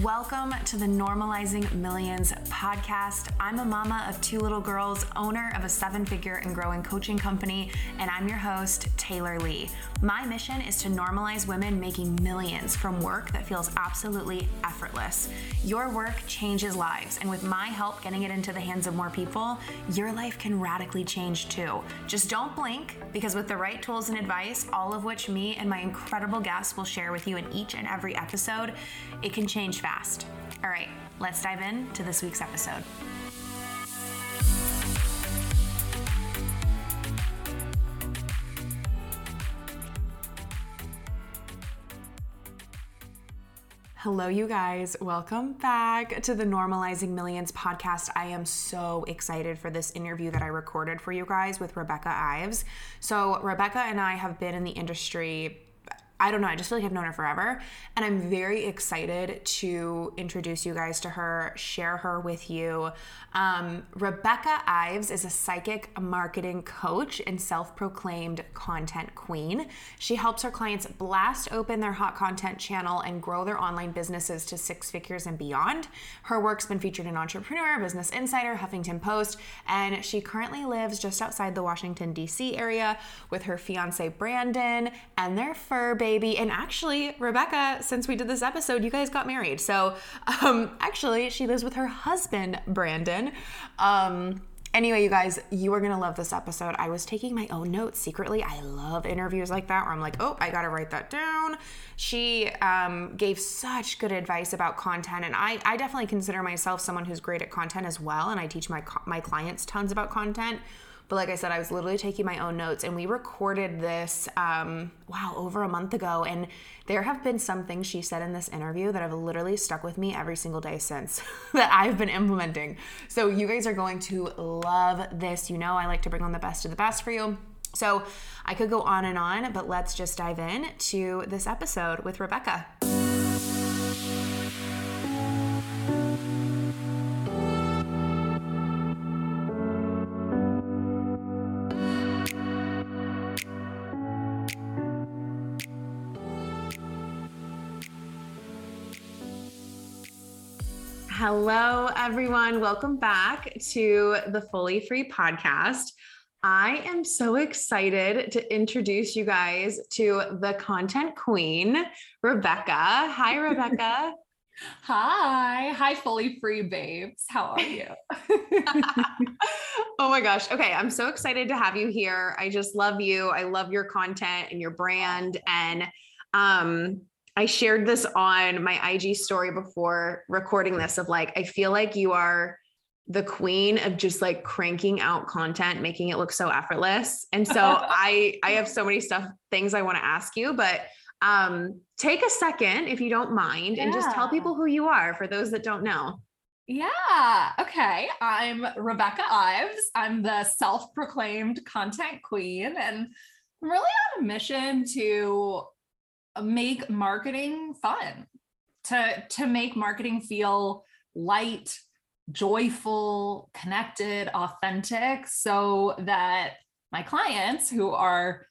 Welcome to the Normalizing Millions podcast. I'm a mama of two little girls, owner of a seven-figure and growing coaching company, and I'm your host, Taylor Lee. My mission is to normalize women making millions from work that feels absolutely effortless. Your work changes lives, and with my help getting it into the hands of more people, your life can radically change too. Just don't blink, because with the right tools and advice, all of which me and my incredible guests will share with you in each and every episode, it can change fast. All right, let's dive in to this week's episode. Hello, you guys. Welcome back to the Normalizing Millions podcast. I am so excited for this interview that I recorded for you guys with Rebecca Ives. So Rebecca and I have been in the industry, I don't know, I just feel like I've known her forever, and I'm very excited to introduce you guys to her, share her with you. Rebecca Ives is a psychic marketing coach and self-proclaimed content queen. She helps her clients blast open their hot content channel and grow their online businesses to six figures and beyond. Her work's been featured in Entrepreneur, Business Insider, Huffington Post, and she currently lives just outside the Washington, D.C. area with her fiance, Brandon, and their fur baby. And actually, Rebecca, since we did this episode, you guys got married. So actually, she lives with her husband, Brandon. Anyway, you guys, you are going to love this episode. I was taking my own notes secretly. I love interviews like that where I'm like, oh, I got to write that down. She gave such good advice about content. And I definitely consider myself someone who's great at content as well. And I teach my clients tons about content. But like I said, I was literally taking my own notes, and we recorded this, over a month ago. And there have been some things she said in this interview that have literally stuck with me every single day since that I've been implementing. So you guys are going to love this. You know, I like to bring on the best of the best for you. So I could go on and on, but let's just dive in to this episode with Rebecca. Hello, everyone. Welcome back to the Fully Free podcast. I am so excited to introduce you guys to the content queen, Rebecca. Hi, Rebecca. Hi, Fully Free babes. How are you? Oh my gosh. Okay. I'm so excited to have you here. I just love you. I love your content and your brand. And, I shared this on my IG story before recording this of like, I feel like you are the queen of just like cranking out content, making it look so effortless. And so I have so many things I want to ask you, but take a second if you don't mind and just tell people who you are for those that don't know. Yeah. Okay. I'm Rebecca Ives. I'm the self-proclaimed content queen, and I'm really on a mission to make marketing fun, to make marketing feel light, joyful, connected, authentic, so that my clients, who are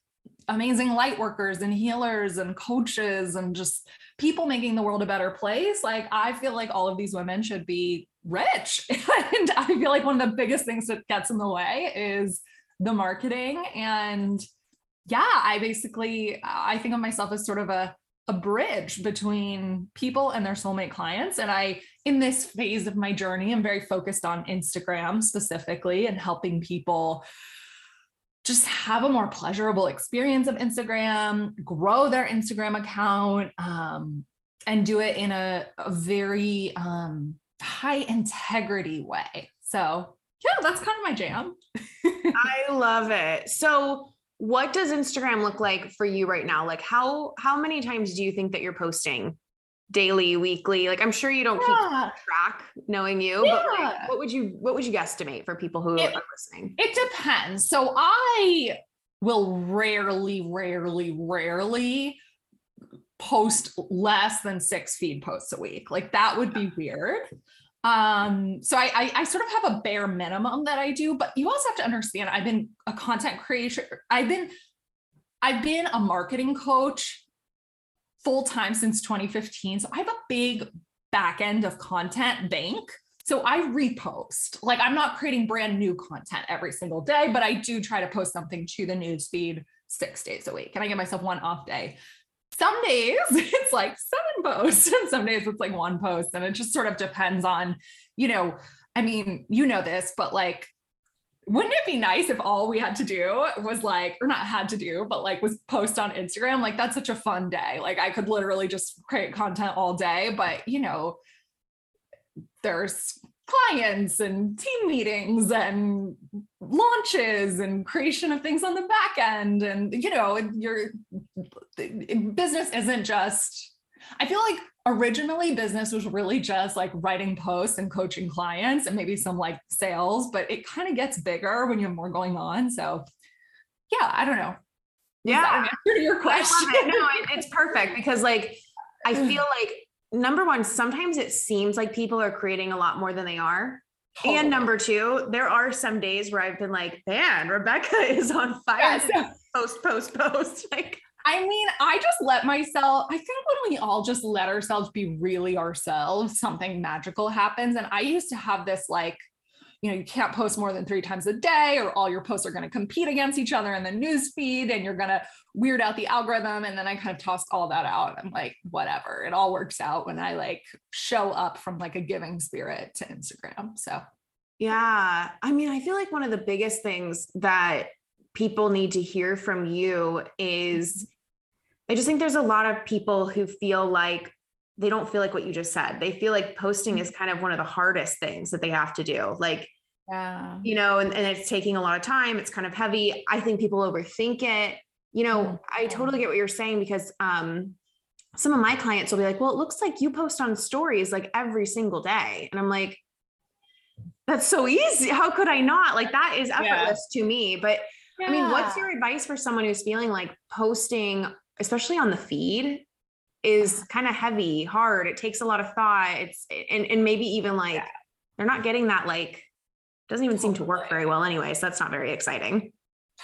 amazing light workers and healers and coaches and just people making the world a better place, like I feel like all of these women should be rich. And I feel like one of the biggest things that gets in the way is the marketing. And I think of myself as sort of a bridge between people and their soulmate clients. And I, in this phase of my journey, I'm very focused on Instagram specifically and helping people just have a more pleasurable experience of Instagram, grow their Instagram account, and do it in a very high integrity way. So yeah, that's kind of my jam. I love it. So what does Instagram look like for you right now? Like how many times do you think that you're posting? Daily, weekly? Like I'm sure you don't keep track knowing you, but like, what would you guesstimate for people who are listening? It depends. So I will rarely post less than 6 feed posts a week. Like that would be weird. So I sort of have a bare minimum that I do, but you also have to understand, I've been a content creator. I've been a marketing coach full time since 2015. So I have a big back end of content bank. So I repost, like I'm not creating brand new content every single day, but I do try to post something to the newsfeed 6 days a week. And I give myself one off day. Some days it's like 7 posts and some days it's like 1 post. And it just sort of depends on, you know, I mean, you know this, but like, wouldn't it be nice if all we had to do was like, or not had to do, but like was post on Instagram? Like that's such a fun day. Like I could literally just create content all day, but you know, there's clients and team meetings and launches and creation of things on the back end. And, you know, your business isn't just, I feel like originally business was really just like writing posts and coaching clients and maybe some like sales, but it kind of gets bigger when you have more going on. So yeah, I don't know. Yeah. Is that an answer to your question? I love it. No, it's perfect because like, I feel like number one, sometimes it seems like people are creating a lot more than they are. Totally. And number two, there are some days where I've been like, man, Rebecca is on fire. Yes. Post. Like, I mean, I just let myself, I think when we all just let ourselves be really ourselves, something magical happens. And I used to have this like, you know, you can't post more than 3 times a day or all your posts are going to compete against each other in the newsfeed and you're going to weird out the algorithm. And then I kind of tossed all that out. I'm like, whatever, it all works out when I like show up from like a giving spirit to Instagram. So yeah, I mean, I feel like one of the biggest things that people need to hear from you is I just think there's a lot of people who feel like they don't feel like what you just said. They feel like posting is kind of one of the hardest things that they have to do. Like, yeah. You know, and it's taking a lot of time. It's kind of heavy. I think people overthink it. You know, I totally get what you're saying because some of my clients will be like, well, it looks like you post on stories like every single day. And I'm like, that's so easy. How could I not? Like that is effortless to me. But yeah. I mean, what's your advice for someone who's feeling like posting, especially on the feed, is kind of heavy, hard. It takes a lot of thought. It's and maybe even like they're not getting that, like, doesn't even seem to work very well anyway. So that's not very exciting.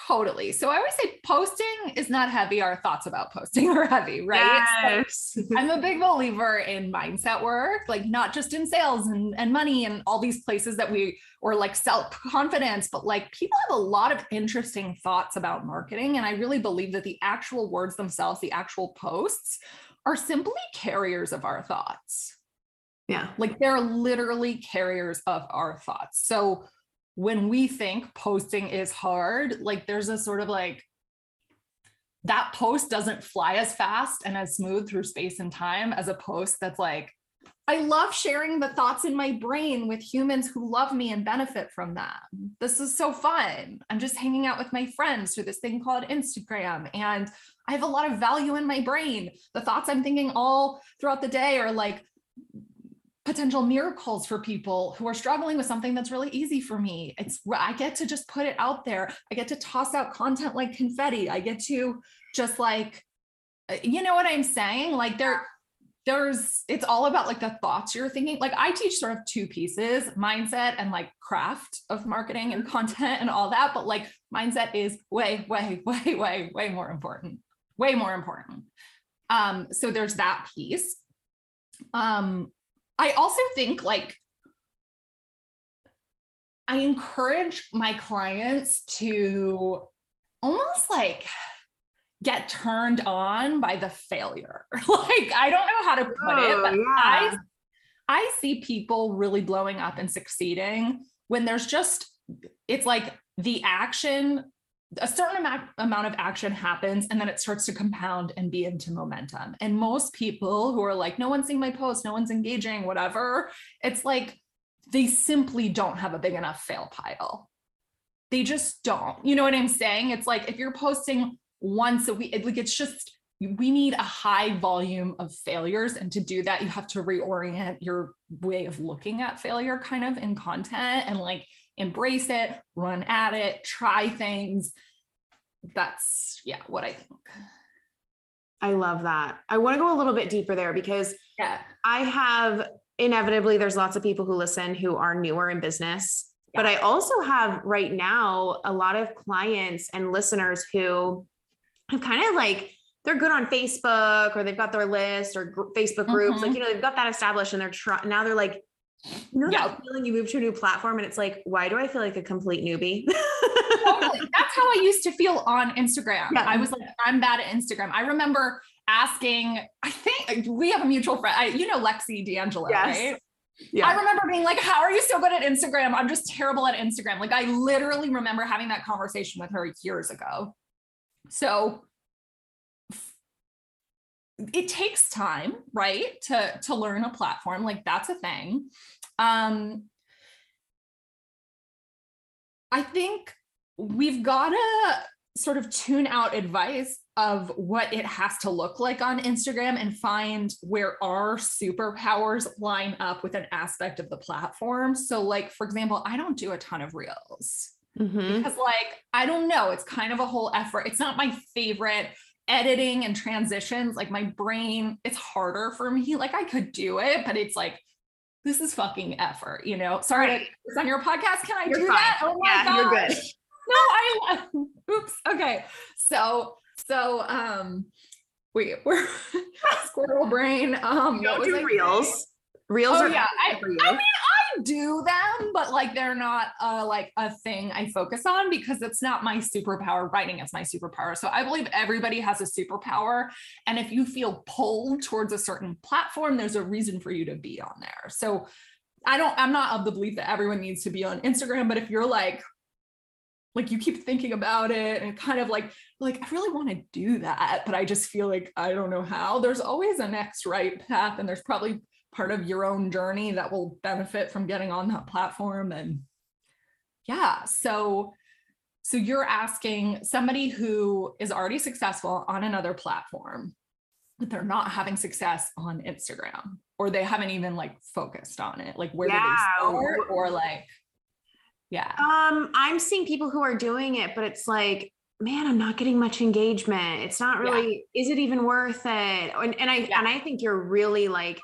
Totally. So I always say posting is not heavy. Our thoughts about posting are heavy, right? Yes. So I'm a big believer in mindset work, like not just in sales and money and all these places that we, or like self-confidence, but like people have a lot of interesting thoughts about marketing. And I really believe that the actual words themselves, the actual posts, are simply carriers of our thoughts. Yeah. Like they're literally carriers of our thoughts. So when we think posting is hard, like there's a sort of like, that post doesn't fly as fast and as smooth through space and time as a post that's like, I love sharing the thoughts in my brain with humans who love me and benefit from them. This is so fun. I'm just hanging out with my friends through this thing called Instagram. And I have a lot of value in my brain. The thoughts I'm thinking all throughout the day are like potential miracles for people who are struggling with something that's really easy for me. It's, I get to just put it out there. I get to toss out content like confetti. I get to just like, you know what I'm saying? Like there's, it's all about like the thoughts you're thinking. Like I teach sort of 2 pieces, mindset and like craft of marketing and content and all that. But like mindset is way more important, So there's that piece. I also think like, I encourage my clients to almost like get turned on by the failure. Like, I don't know how to put it, but yeah. I see people really blowing up and succeeding when there's just, it's like the action, a certain amount of action happens and then it starts to compound and be into momentum. And most people who are like, no one's seeing my post, no one's engaging, whatever. It's like, they simply don't have a big enough fail pile. They just don't, you know what I'm saying? It's like, if you're posting once a week, like it's just, we need a high volume of failures. And to do that, you have to reorient your way of looking at failure kind of in content and like embrace it, run at it, try things. That's what I think. I love that. I want to go a little bit deeper there because I have inevitably, there's lots of people who listen who are newer in business, but I also have right now a lot of clients and listeners who have kind of like, they're good on Facebook, or they've got their list or Facebook groups. Like, you know, they've got that established, and they're now they're like, you know, that feeling you move to a new platform and it's like, why do I feel like a complete newbie? Totally. That's how I used to feel on Instagram. Yeah. I was like, I'm bad at Instagram. I remember asking, I think we have a mutual friend, you know, Lexi D'Angelo, right? Yeah. I remember being like, how are you so good at Instagram? I'm just terrible at Instagram. Like, I literally remember having that conversation with her years ago. So it takes time, right? To learn a platform, like that's a thing. I think we've got to sort of tune out advice of what it has to look like on Instagram and find where our superpowers line up with an aspect of the platform. So like, for example, I don't do a ton of reels because like, I don't know, it's kind of a whole effort. It's not my favorite. Editing and transitions, like my brain, it's harder for me. Like I could do it, but it's like, this is fucking effort, you know? Sorry to, it's on your podcast. Can I do fine. That? Oh my God. You're good. No, I, oops. Okay. So, we're squirrel brain. Don't do reels. Reels are I mean, I do them, but like, they're not like a thing I focus on because it's not my superpower. Writing is my superpower. So I believe everybody has a superpower. And if you feel pulled towards a certain platform, there's a reason for you to be on there. So I'm not of the belief that everyone needs to be on Instagram, but if you're like you keep thinking about it and kind of like, I really want to do that, but I just feel like, I don't know how, there's always a next right path. And there's probably part of your own journey that will benefit from getting on that platform. And yeah, so you're asking somebody who is already successful on another platform, but they're not having success on Instagram, or they haven't even like focused on it. Like where do they start? Or like, I'm seeing people who are doing it, but it's like, man, I'm not getting much engagement. It's not really, is it even worth it? And I think you're really like,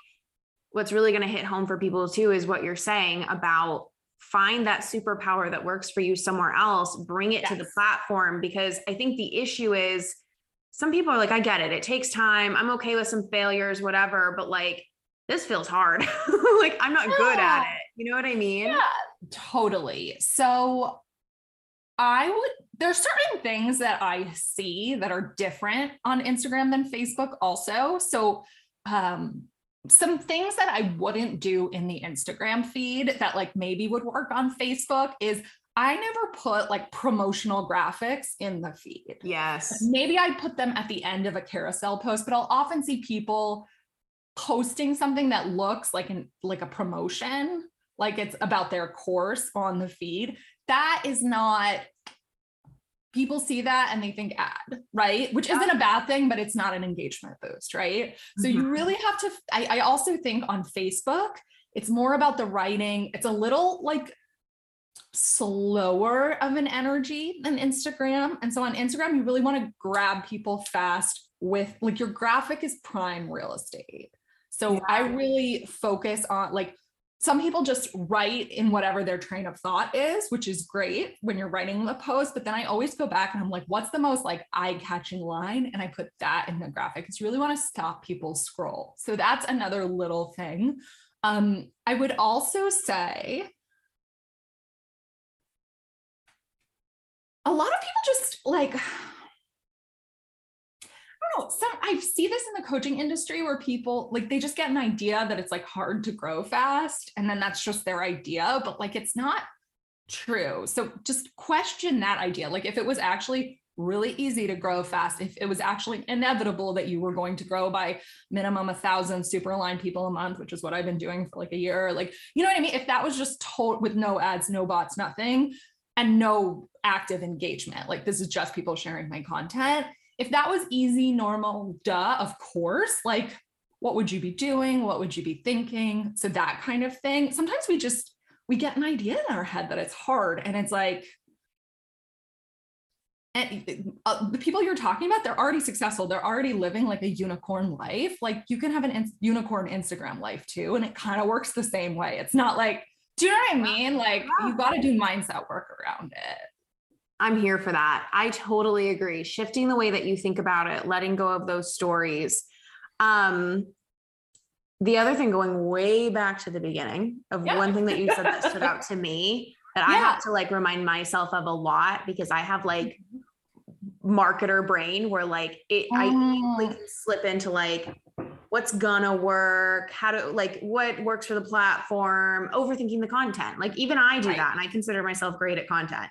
what's really going to hit home for people too, is what you're saying about find that superpower that works for you somewhere else, bring it to the platform. Because I think the issue is some people are like, I get it. It takes time. I'm okay with some failures, whatever, but like, this feels hard. Like I'm not good at it. You know what I mean? Yeah, totally. So there's certain things that I see that are different on Instagram than Facebook also. So, some things that I wouldn't do in the Instagram feed that like maybe would work on Facebook is I never put like promotional graphics in the feed. Yes. Maybe I put them at the end of a carousel post, but I'll often see people posting something that looks like a promotion, like it's about their course on the feed. That is not, people see that and they think ad, right? Which isn't a bad thing, but it's not an engagement boost, right? So you really have to, I also think on Facebook, it's more about the writing. It's a little like slower of an energy than Instagram. And so on Instagram, you really want to grab people fast with like your graphic is prime real estate. So I really focus on like, some people just write in whatever their train of thought is, which is great when you're writing the post, but then I always go back and I'm like, what's the most like eye-catching line? And I put that in the graphic. It's really want to stop people scroll. So that's another little thing. I would also say a lot of people just like, I see this in the coaching industry where people like, they just get an idea that it's like hard to grow fast. And then that's just their idea, but like, it's not true. So just question that idea. Like if it was actually really easy to grow fast, if it was actually inevitable that you were going to grow by minimum 1,000 super aligned people a month, which is what I've been doing for like a year, like, you know what I mean? If that was just told with no ads, no bots, nothing, and no active engagement, like this is just people sharing my content. If that was easy, normal, of course, like what would you be doing? What would you be thinking? So that kind of thing. Sometimes we get an idea in our head that it's hard and it's like, and the people you're talking about, they're already successful. They're already living like a unicorn life. Like you can have an unicorn Instagram life too. And it kind of works the same way. It's not like, do you know what I mean? Like you got to do mindset work around it. I'm here for that. I totally agree. Shifting the way that you think about it, letting go of those stories. The other thing, going way back to the beginning of one thing that you said that stood out to me that I have to like remind myself of a lot, because I have like marketer brain where like it, I like slip into like, what's gonna work? How to like, what works for the platform? Overthinking the content. Like even I do that, and I consider myself great at content.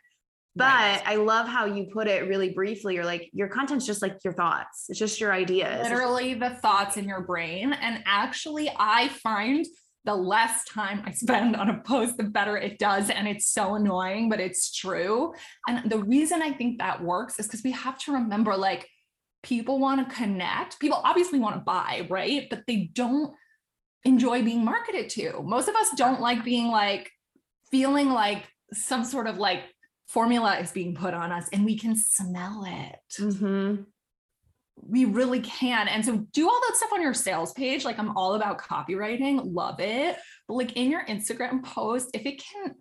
But I love how you put it really briefly. You're like, your content's just like your thoughts. It's just your ideas. Literally the thoughts in your brain. And actually I find the less time I spend on a post, the better it does. And it's so annoying, but it's true. And the reason I think that works is because we have to remember, like, people want to connect. People obviously want to buy, right? But they don't enjoy being marketed to. Most of us don't like being like, feeling like some sort of like, formula is being put on us, and we can smell it. Mm-hmm. We really can. And so do all that stuff on your sales page. Like, I'm all about copywriting, love it. But like in your Instagram post, if it can,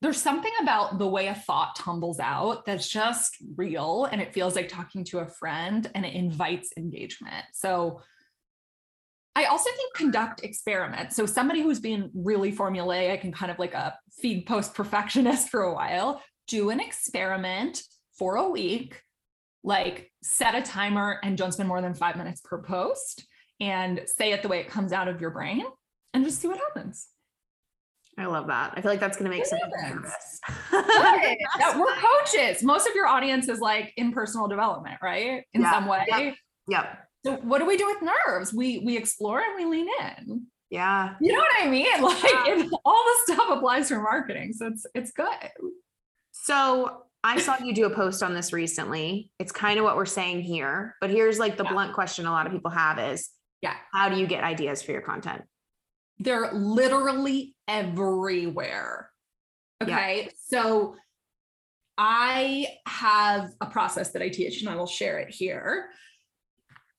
there's something about the way a thought tumbles out that's just real. And it feels like talking to a friend, and it invites engagement. So I also think conduct experiments. So somebody who's been really formulaic and kind of like a feed post perfectionist for a while, do an experiment for a week, like set a timer and don't spend more than 5 minutes per post, and say it the way it comes out of your brain, and just see what happens. I love that. I feel like that's going to make some nervous. Right. We're coaches. Most of your audience is like in personal development, right? In some way. Yep. So what do we do with nerves? We explore and we lean in. Yeah. You know what I mean? Like all this stuff applies for marketing. So it's good. So I saw you do a post on this recently. It's kind of what we're saying here, but here's like the blunt question a lot of people have is, how do you get ideas for your content? They're literally everywhere. Okay. Yeah. So I have a process that I teach, and I will share it here.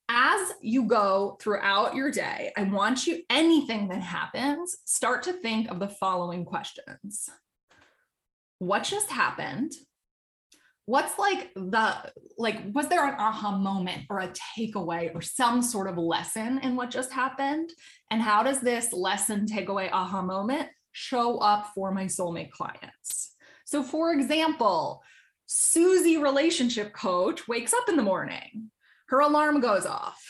As you go throughout your day, I want you, anything that happens, start to think of the following questions. What just happened? What's like the, like, was there an aha moment or a takeaway or some sort of lesson in what just happened? And how does this lesson, takeaway, aha moment show up for my soulmate clients? So for example, Susie, relationship coach, wakes up in the morning. Her alarm goes off,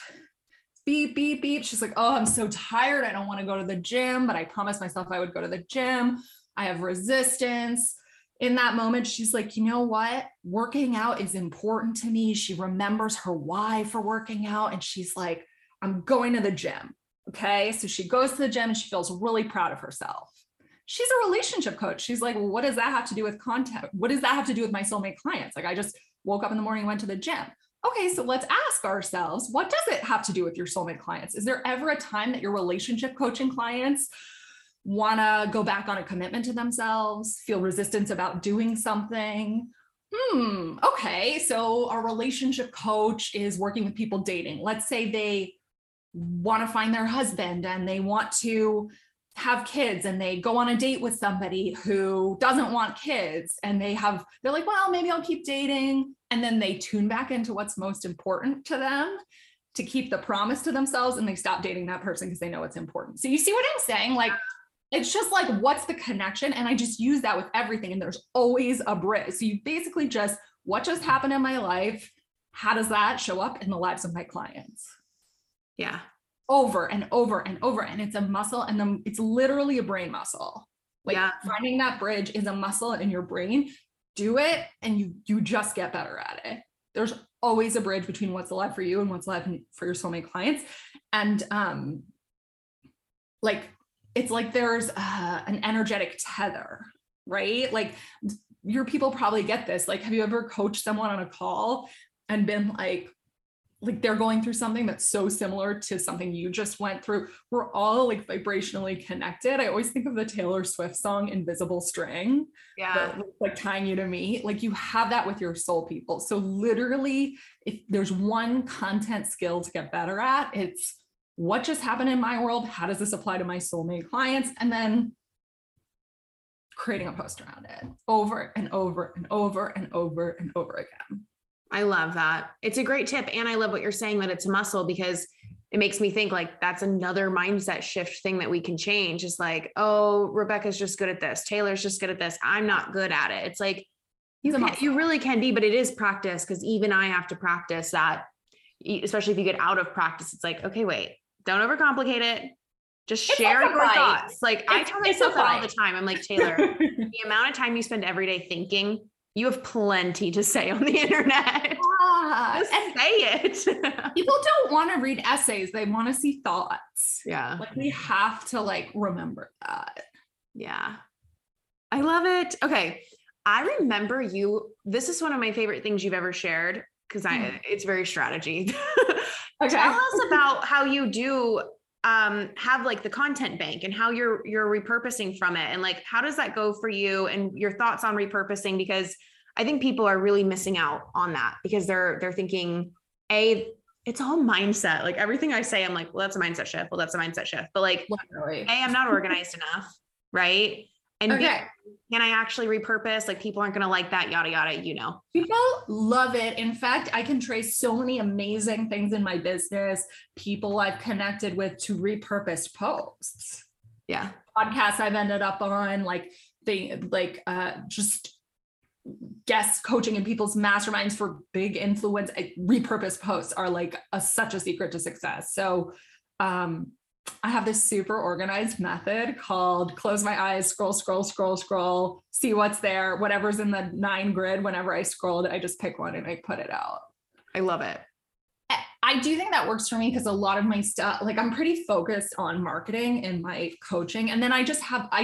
beep, beep, beep. She's like, oh, I'm so tired. I don't want to go to the gym, but I promised myself I would go to the gym. I have resistance. In that moment, she's like, you know what? Working out is important to me. She remembers her why for working out. And she's like, I'm going to the gym. Okay. So she goes to the gym and she feels really proud of herself. She's a relationship coach. She's like, well, what does that have to do with content? What does that have to do with my soulmate clients? Like, I just woke up in the morning, went to the gym. Okay, so let's ask ourselves, what does it have to do with your soulmate clients? Is there ever a time that your relationship coaching clients want to go back on a commitment to themselves, feel resistance about doing something? Okay, so a relationship coach is working with people dating. Let's say they want to find their husband and they want to have kids, and they go on a date with somebody who doesn't want kids, and they're like, well, maybe I'll keep dating. And then they tune back into what's most important to them to keep the promise to themselves, and they stop dating that person because they know it's important. So you see what I'm saying? Like, it's just like, what's the connection? And I just use that with everything, and there's always a bridge. So you basically just, what just happened in my life? How does that show up in the lives of my clients? Yeah. Over and over and over. And it's a muscle, and it's literally a brain muscle. Like finding that bridge is a muscle in your brain. Do it, and you just get better at it. There's always a bridge between what's alive for you and what's alive for your soulmate clients. And like, it's like there's an energetic tether, right? Like, your people probably get this. Like, have you ever coached someone on a call and been like they're going through something that's so similar to something you just went through? We're all like vibrationally connected. I always think of the Taylor Swift song, Invisible String. Yeah. Like tying you to me. Like, you have that with your soul people. So literally, if there's one content skill to get better at, it's what just happened in my world? How does this apply to my soulmate clients? And then creating a post around it over and over and over and over and over again. I love that. It's a great tip. And I love what you're saying, that it's a muscle, because it makes me think like that's another mindset shift thing that we can change. It's like, oh, Rebecca's just good at this. Taylor's just good at this. I'm not good at it. It's like, you really can be, but it is practice, because even I have to practice that, especially if you get out of practice. It's like, okay, wait, don't overcomplicate it. Just share your thoughts. Like I tell myself that all the time. I'm like, Taylor, the amount of time you spend every day thinking, you have plenty to say on the internet. Just say it. People don't want to read essays. They want to see thoughts. Yeah. Like we have to like remember that. Yeah. I love it. Okay. I remember you, this is one of my favorite things you've ever shared, because it's very strategy. Okay. Tell us about how you do have like the content bank and how you're repurposing from it. And like, how does that go for you and your thoughts on repurposing? Because I think people are really missing out on that, because they're thinking, it's all mindset. Like everything I say, I'm like, well, that's a mindset shift. Well, that's a mindset shift. But like, literally. A, I'm not organized enough. Right. And okay. B, can I actually repurpose? Like people aren't going to like that, yada, yada, you know. People love it. In fact, I can trace so many amazing things in my business, people I've connected with to repurposed posts. Yeah. Podcasts I've ended up on, just guest coaching in people's masterminds for big influence. Repurposed posts are like such a secret to success. So, I have this super organized method called close my eyes, scroll, scroll, scroll, scroll, see what's there, whatever's in the 9 grid. Whenever I scrolled, I just pick one and I put it out. I love it. I do think that works for me, because a lot of my stuff, like I'm pretty focused on marketing and my coaching. And then I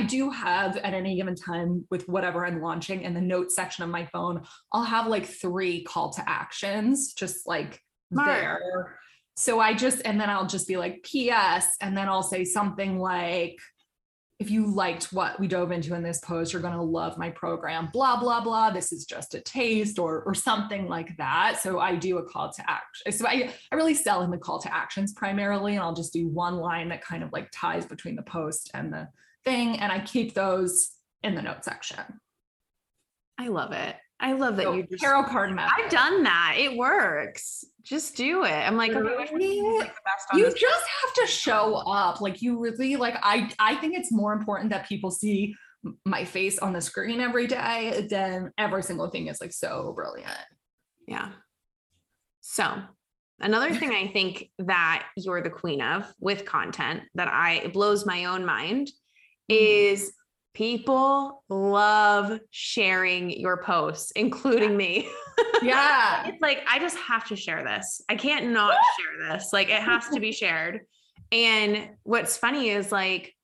do have at any given time with whatever I'm launching in the notes section of my phone, I'll have like 3 call to actions, just like there. So and then I'll just be like, P.S. And then I'll say something like, if you liked what we dove into in this post, you're going to love my program, blah, blah, blah. This is just a taste or something like that. So I do a call to action. So I really sell in the call to actions primarily. And I'll just do one line that kind of like ties between the post and the thing. And I keep those in the note section. I love it. I love that. So you just tarot card method. I've done that. It works. Just do it. I'm like, you just have to show up. Like you really I think it's more important that people see my face on the screen every day than every single thing is like so brilliant. Yeah. So another thing I think that you're the queen of with content that it blows my own mind is people love sharing your posts, including me. Yeah. It's like, I just have to share this. I can't not share this. Like it has to be shared. And what's funny is like,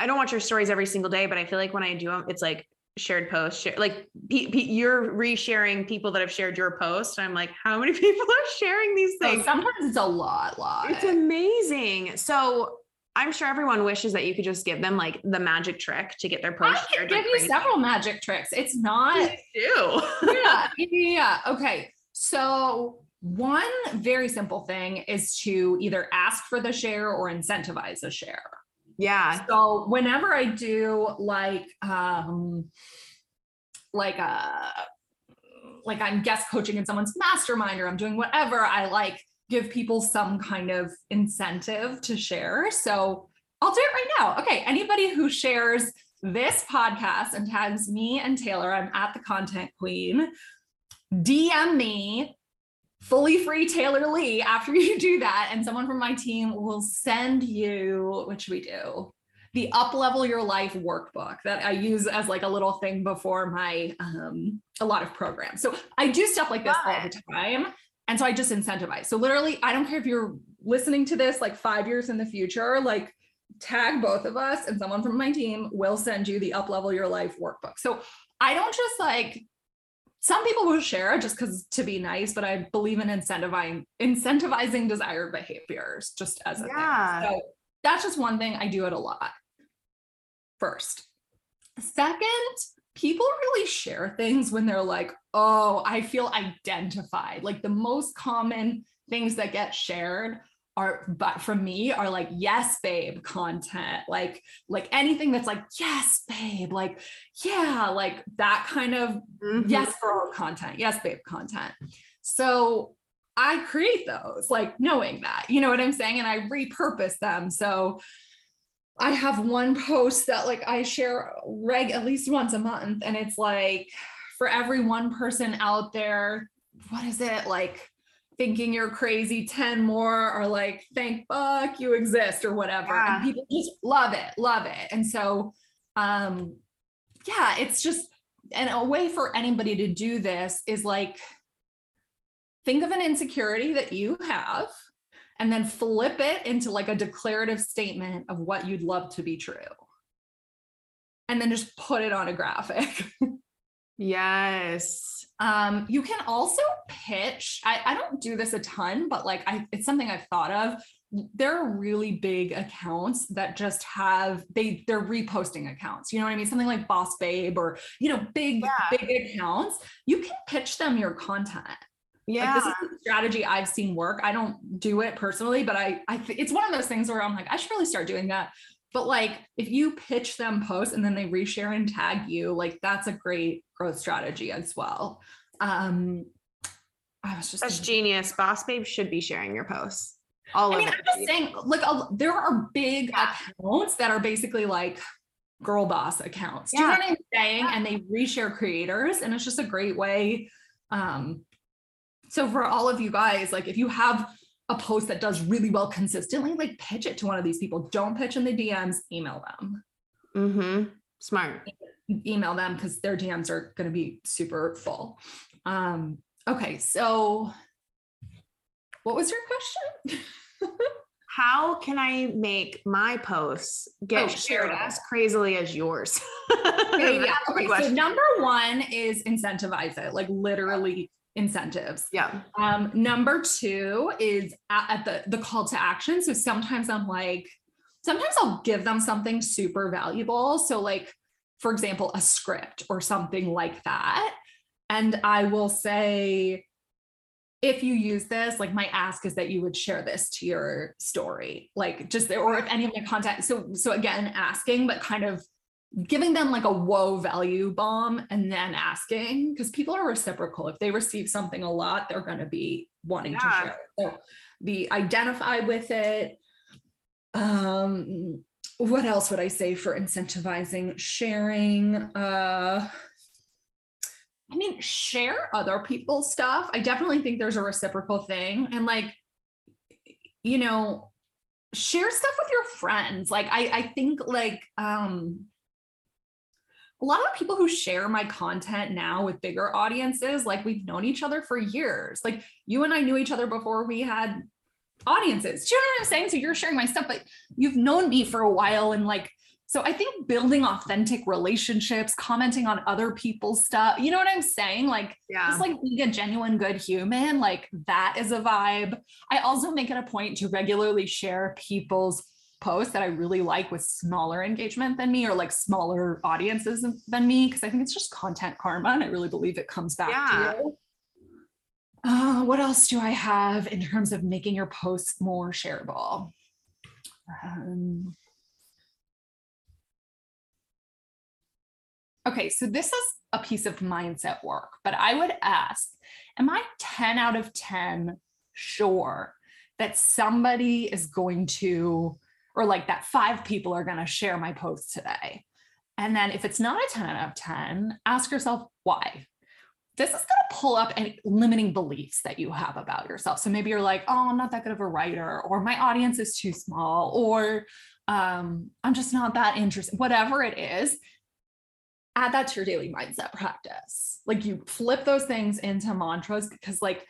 I don't watch your stories every single day, but I feel like when I do them, it's like shared posts, you're resharing people that have shared your post. And I'm like, how many people are sharing these things? Oh, sometimes it's a lot. It's amazing. So I'm sure everyone wishes that you could just give them like the magic trick to get their post shared. I can give you several magic tricks. It's not. You do. Yeah. Okay. So one very simple thing is to either ask for the share or incentivize a share. Yeah. So whenever I do like I'm guest coaching in someone's mastermind or I'm doing whatever, I like give people some kind of incentive to share. So I'll do it right now. Okay. Anybody who shares this podcast and tags me and Taylor, I'm at the content queen, DM me Fully Free Taylor Lee after you do that. And someone from my team will send you, what should we do? The Uplevel Your Life Workbook that I use as like a little thing before my, a lot of programs. So I do stuff like this all the time. And so I just incentivize. So literally, I don't care if you're listening to this like 5 years in the future, like tag both of us and someone from my team will send you the Uplevel Your Life Workbook. So I don't just like, some people will share just because to be nice, but I believe in incentivizing desired behaviors just as a thing. So that's just one thing I do it a lot. First. Second, people really share things when they're like, oh, I feel identified. Like the most common things that get shared from me are like, yes, babe content, like anything that's like, yes, babe, like, yeah, like that kind of yes, girl content, yes, babe content. So I create those, like knowing that, you know what I'm saying? And I repurpose them. So I have one post that like I share at least once a month. And it's like, for every one person out there, what is it? Like thinking you're crazy, 10 more are like, thank fuck you exist or whatever. Yeah. And people just love it. And so, yeah, it's just, and a way for anybody to do this is like, think of an insecurity that you have and then flip it into like a declarative statement of what you'd love to be true. And then just put it on a graphic. Yes. You can also pitch. I don't do this a ton, but like it's something I've thought of. There are really big accounts that just have, they're reposting accounts. You know what I mean? Something like Boss Babe or, you know, big accounts. You can pitch them your content. Yeah. Like, this is a strategy I've seen work. I don't do it personally, but it's one of those things where I'm like, I should really start doing that. But like, if you pitch them posts and then they reshare and tag you, like that's a great growth strategy as well. That's genius. Boss Babe should be sharing your posts. I'm just saying, like, there are big accounts that are basically like girl boss accounts. Do you know what I'm saying? Yeah. And they reshare creators, and it's just a great way. So for all of you guys, like if you have a post that does really well consistently, like pitch it to one of these people. Don't pitch in the DMs, email them. Mm-hmm. Smart. Email them because their DMs are going to be super full. Okay. So what was your question? How can I make my posts get shared as crazily as yours? Yeah. Okay. So number one is incentivize it. Like literally incentives. Yeah. Number two is at the call to action. So sometimes I'll give them something super valuable. So like, for example, a script or something like that. And I will say, if you use this, like my ask is that you would share this to your story, like just, or if any of my content. So again, asking, but kind of giving them like a whoa value bomb and then asking, because people are reciprocal. If they receive something a lot, they're going to be wanting to share it. So the identify with it. What else would I say for incentivizing sharing? I mean, share other people's stuff. I definitely think there's a reciprocal thing. And like, you know, share stuff with your friends. Like, I think like, a lot of people who share my content now with bigger audiences, like we've known each other for years. Like you and I knew each other before we had audiences. Do you know what I'm saying? So you're sharing my stuff, but you've known me for a while. And like, so I think building authentic relationships, commenting on other people's stuff, you know what I'm saying? Like, just like being a genuine good human, like that is a vibe. I also make it a point to regularly share people's posts that I really like with smaller engagement than me or like smaller audiences than me, because I think it's just content karma and I really believe it comes back to you. What else do I have in terms of making your posts more shareable? Okay, so this is a piece of mindset work, but I would ask, am I 10 out of 10 sure that somebody is going to, or like that 5 people are going to share my post today? And then if it's not a 10 out of 10, ask yourself why. This is going to pull up any limiting beliefs that you have about yourself. So maybe you're like, oh, I'm not that good of a writer, or my audience is too small, or I'm just not that interested, whatever it is. Add that to your daily mindset practice. Like you flip those things into mantras, because like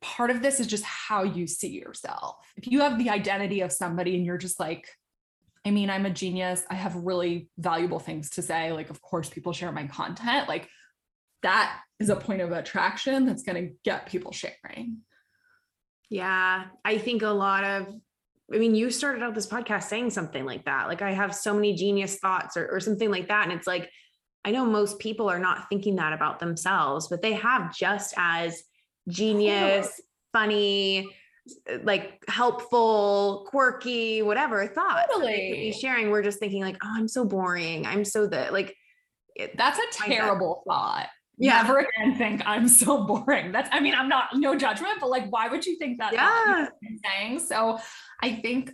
part of this is just how you see yourself. If you have the identity of somebody and you're just like, I mean, I'm a genius, I have really valuable things to say, like, of course people share my content, like that is a point of attraction that's going to get people sharing. Yeah. I think you started out this podcast saying something like that. Like I have so many genius thoughts or something like that. And it's like, I know most people are not thinking that about themselves, but they have just as genius, funny, like helpful, quirky, whatever thoughts totally. That they could be sharing. We're just thinking like, oh, I'm so boring. I'm so that like, that's a terrible thought. Yeah. Never again think I'm so boring. That's, I mean, I'm not, no judgment, but like, why would you think that? Yeah. Thing? So I think,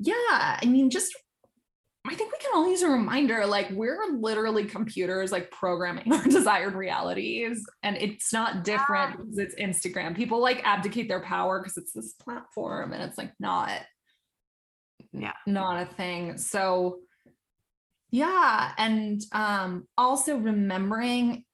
yeah, I mean, just, I think we can all use a reminder, like we're literally computers, like programming our desired realities. And it's not different because it's Instagram. People like abdicate their power because it's this platform and it's like not a thing. So yeah. And also remembering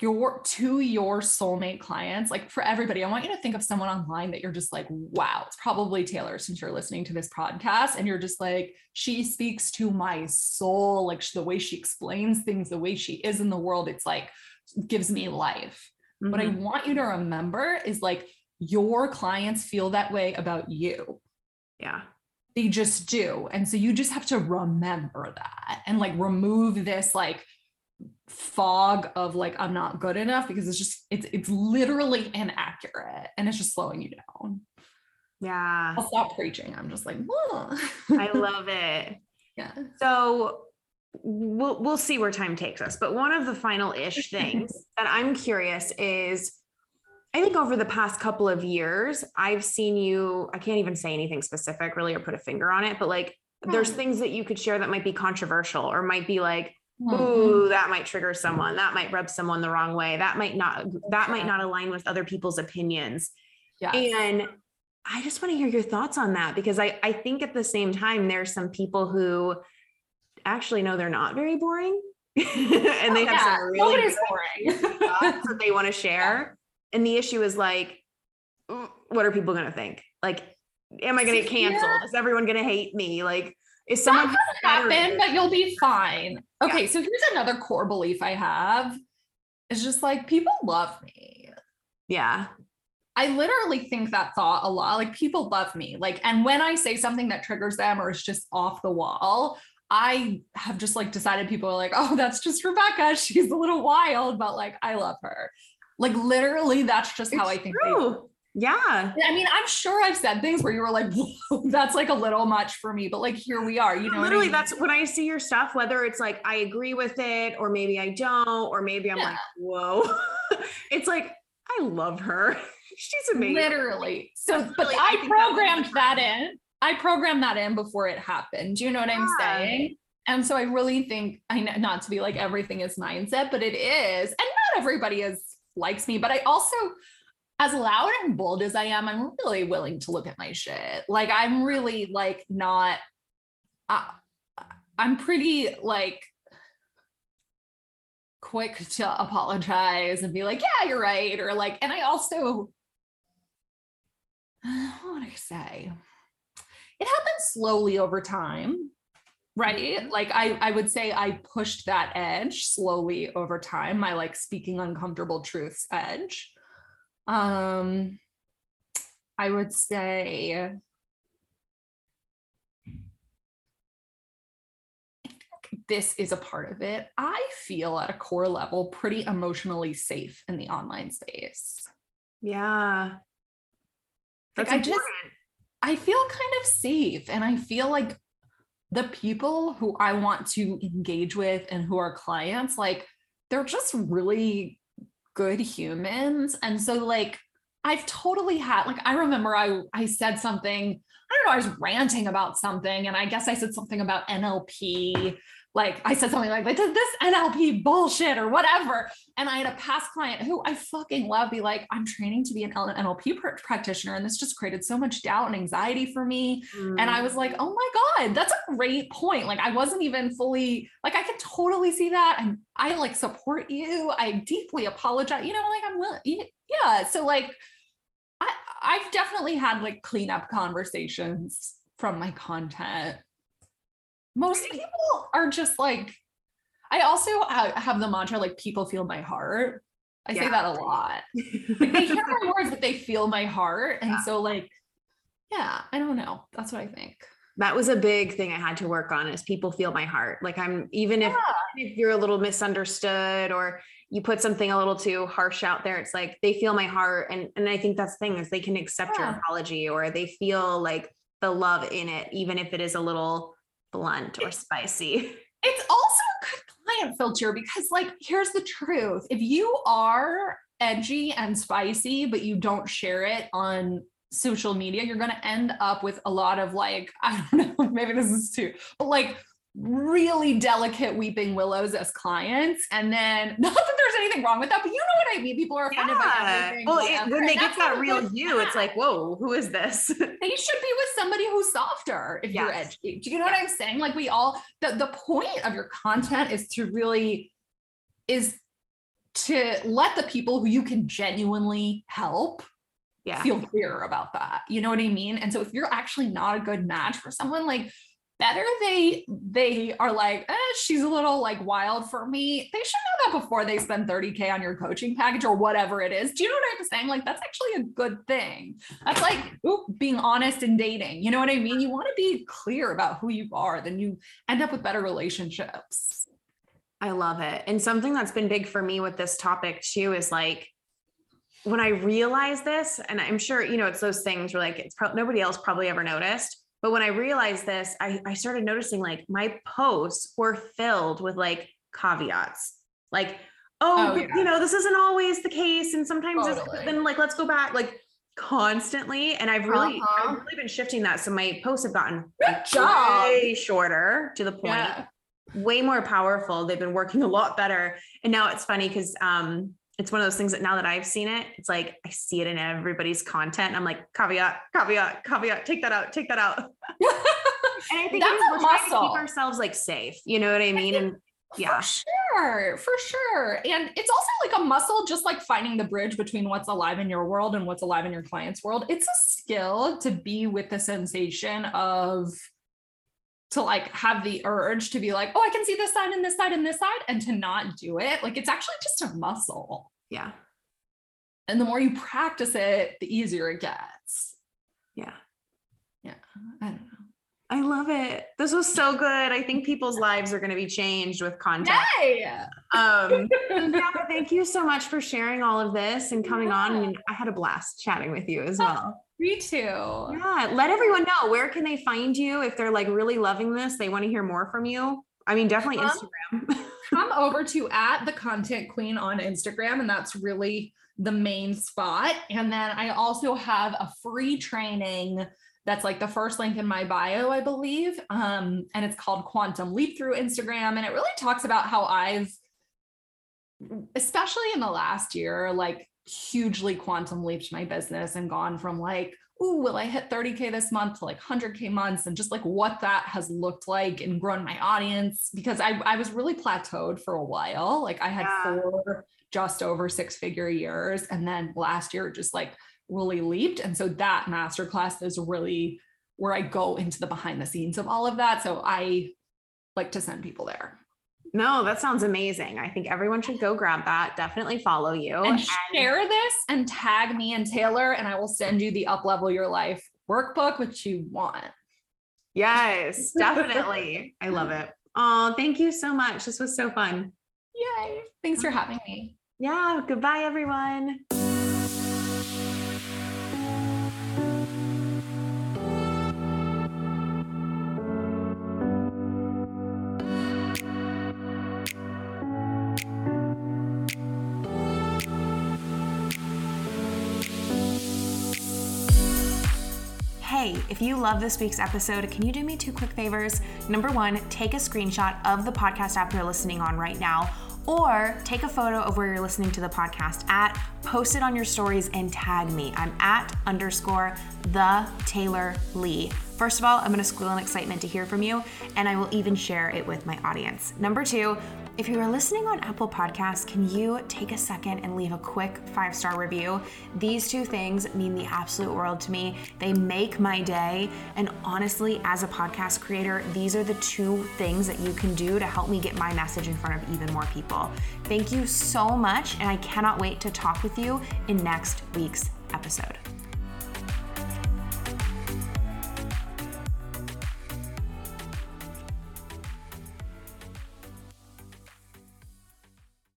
your soulmate clients, like for everybody, I want you to think of someone online that you're just like, wow, it's probably Taylor since you're listening to this podcast and you're just like, she speaks to my soul. Like the way she explains things, the way she is in the world, it's like, gives me life. Mm-hmm. What I want you to remember is like your clients feel that way about you. Yeah. They just do. And so you just have to remember that and like remove this like fog of like, I'm not good enough, because it's just, it's literally inaccurate and it's just slowing you down. Yeah. I'll stop preaching. I'm just like, whoa. I love it. Yeah. So we'll see where time takes us. But one of the final-ish things that I'm curious is, I think over the past couple of years, I've seen you, I can't even say anything specific really, or put a finger on it, but like, there's things that you could share that might be controversial or might be like, ooh, that might trigger someone. That might rub someone the wrong way. That might not align with other people's opinions. Yes. And I just want to hear your thoughts on that, because I think at the same time, there's some people who actually know they're not very boring and they have some really boring thoughts that they want to share. Yeah. And the issue is like, what are people going to think? Like, am I going to get canceled? Yeah. Is everyone going to hate me? Like, if someone happen, but you'll be fine. Okay. Yeah. So here's another core belief I have. It's just like, people love me. Yeah. I literally think that thought a lot. Like, people love me. Like, and when I say something that triggers them or it's just off the wall, I have just like decided people are like, oh, that's just Rebecca. She's a little wild, but like, I love her. Like literally that's just how I think. True. Yeah. I mean, I'm sure I've said things where you were like, whoa, that's like a little much for me, but like, here we are, you know, literally what I mean? That's when I see your stuff, whether it's like, I agree with it, or maybe I don't, or maybe I'm like, whoa, it's like, I love her. She's amazing. Literally. So, but really, I programmed that in. I programmed that in before it happened. You know what I'm saying? And so I really think, I know, not to be like, everything is mindset, but it is. And not everybody likes me, but I also, as loud and bold as I am, I'm really willing to look at my shit. Like, I'm really like not, I'm pretty like quick to apologize and be like, yeah, you're right. Or like, and I also, what would I say? It happened slowly over time, right? Like I would say I pushed that edge slowly over time. My like speaking uncomfortable truths edge. I would say, I think this is a part of it. I feel at a core level pretty emotionally safe in the online space. Yeah. That's like, I feel kind of safe, and I feel like the people who I want to engage with and who are clients, like they're just really good humans. And so like, I've totally had, like, I remember I said something, I don't know, I was ranting about something. And I guess I said something about NLP. Like I said something like, this NLP bullshit or whatever. And I had a past client who I fucking love be like, I'm training to be an NLP practitioner. And this just created so much doubt and anxiety for me. And I was like, oh my God, that's a great point. Like I wasn't even fully, like I can totally see that. And I like support you. I deeply apologize. You know, like I'm willing. Yeah. So like, I've definitely had like cleanup conversations from my content. Most people are just like, I also have the mantra, like people feel my heart. I say that a lot. Like, they hear my words, but they feel my heart. And so like, yeah, I don't know. That's what I think. That was a big thing I had to work on, is people feel my heart. Like I'm, even if you're a little misunderstood, or you put something a little too harsh out there, it's like, they feel my heart. And I think that's the thing, is they can accept your apology, or they feel like the love in it, even if it is a little blunt or spicy. It's also a good client filter, because like, here's the truth. If you are edgy and spicy, but you don't share it on social media, you're going to end up with a lot of like, I don't know, maybe this is too, but like really delicate weeping willows as clients. And then, not that there's anything wrong with that, but you know what I mean? People are offended by everything. Well, when they get that real you, it's like, whoa, who is this? They should be with somebody who's softer if you're edgy. Do you know what I'm saying? Like, we all, the point of your content is to really, is to let the people who you can genuinely help feel clear about that. You know what I mean? And so if you're actually not a good match for someone, like, better they are like, she's a little like wild for me. They should know that before they spend $30,000 on your coaching package or whatever it is. Do you know what I'm saying? Like, that's actually a good thing. That's like being honest in dating. You know what I mean? You want to be clear about who you are, then you end up with better relationships. I love it. And something that's been big for me with this topic too is like, when I realized this, and I'm sure, you know, it's those things where like, it's nobody else probably ever noticed. But when I realized this, I started noticing like my posts were filled with like caveats, like, you know, this isn't always the case. And sometimes then like, let's go back, like constantly. And I've really, I've really been shifting that. So my posts have gotten way shorter, to the point, way more powerful. They've been working a lot better. And now it's funny, because, it's one of those things that now that I've seen it, it's like, I see it in everybody's content. I'm like, caveat, caveat, caveat, take that out, take that out. And I think we're trying to keep ourselves like safe. You know what I mean? And For sure. And it's also like a muscle, just like finding the bridge between what's alive in your world and what's alive in your client's world. It's a skill to be with the sensation of, to like have the urge to be like, oh, I can see this side and this side and this side, and to not do it. Like, it's actually just a muscle. Yeah. And the more you practice it, the easier it gets. Yeah. Yeah. I don't know. I love it. This was so good. I think people's lives are going to be changed with content. Thank you so much for sharing all of this and coming on. And I had a blast chatting with you as well. Me too. Yeah. Let everyone know, where can they find you if they're like really loving this? They want to hear more from you. I mean, definitely Instagram. Come over to @thecontentqueen on Instagram. And that's really the main spot. And then I also have a free training that's like the first link in my bio, I believe. And it's called Quantum Leap Through Instagram. And it really talks about how I've, especially in the last year, like hugely quantum leaped my business and gone from like, ooh, will I hit 30K this month to like 100K months, and just like what that has looked like and grown my audience, because I was really plateaued for a while. Like I had four just over six-figure years, and then last year just like really leaped. And so that masterclass is really where I go into the behind the scenes of all of that. So I like to send people there. No, that sounds amazing. I think everyone should go grab that. Definitely follow you. And share this and tag me and Taylor, and I will send you the Uplevel Your Life workbook, which you want. Yes, definitely. I love it. Oh, thank you so much. This was so fun. Yay. Thanks for having me. Yeah. Goodbye, everyone. If you love this week's episode, can you do me two quick favors? Number one, take a screenshot of the podcast app you're listening on right now, or take a photo of where you're listening to the podcast at, post it on your stories, and tag me. I'm @_the_Taylor Lee. First of all, I'm going to squeal in excitement to hear from you, and I will even share it with my audience. Number two, if you are listening on Apple Podcasts, can you take a second and leave a quick 5-star review? These two things mean the absolute world to me. They make my day. And honestly, as a podcast creator, these are the two things that you can do to help me get my message in front of even more people. Thank you so much. And I cannot wait to talk with you in next week's episode.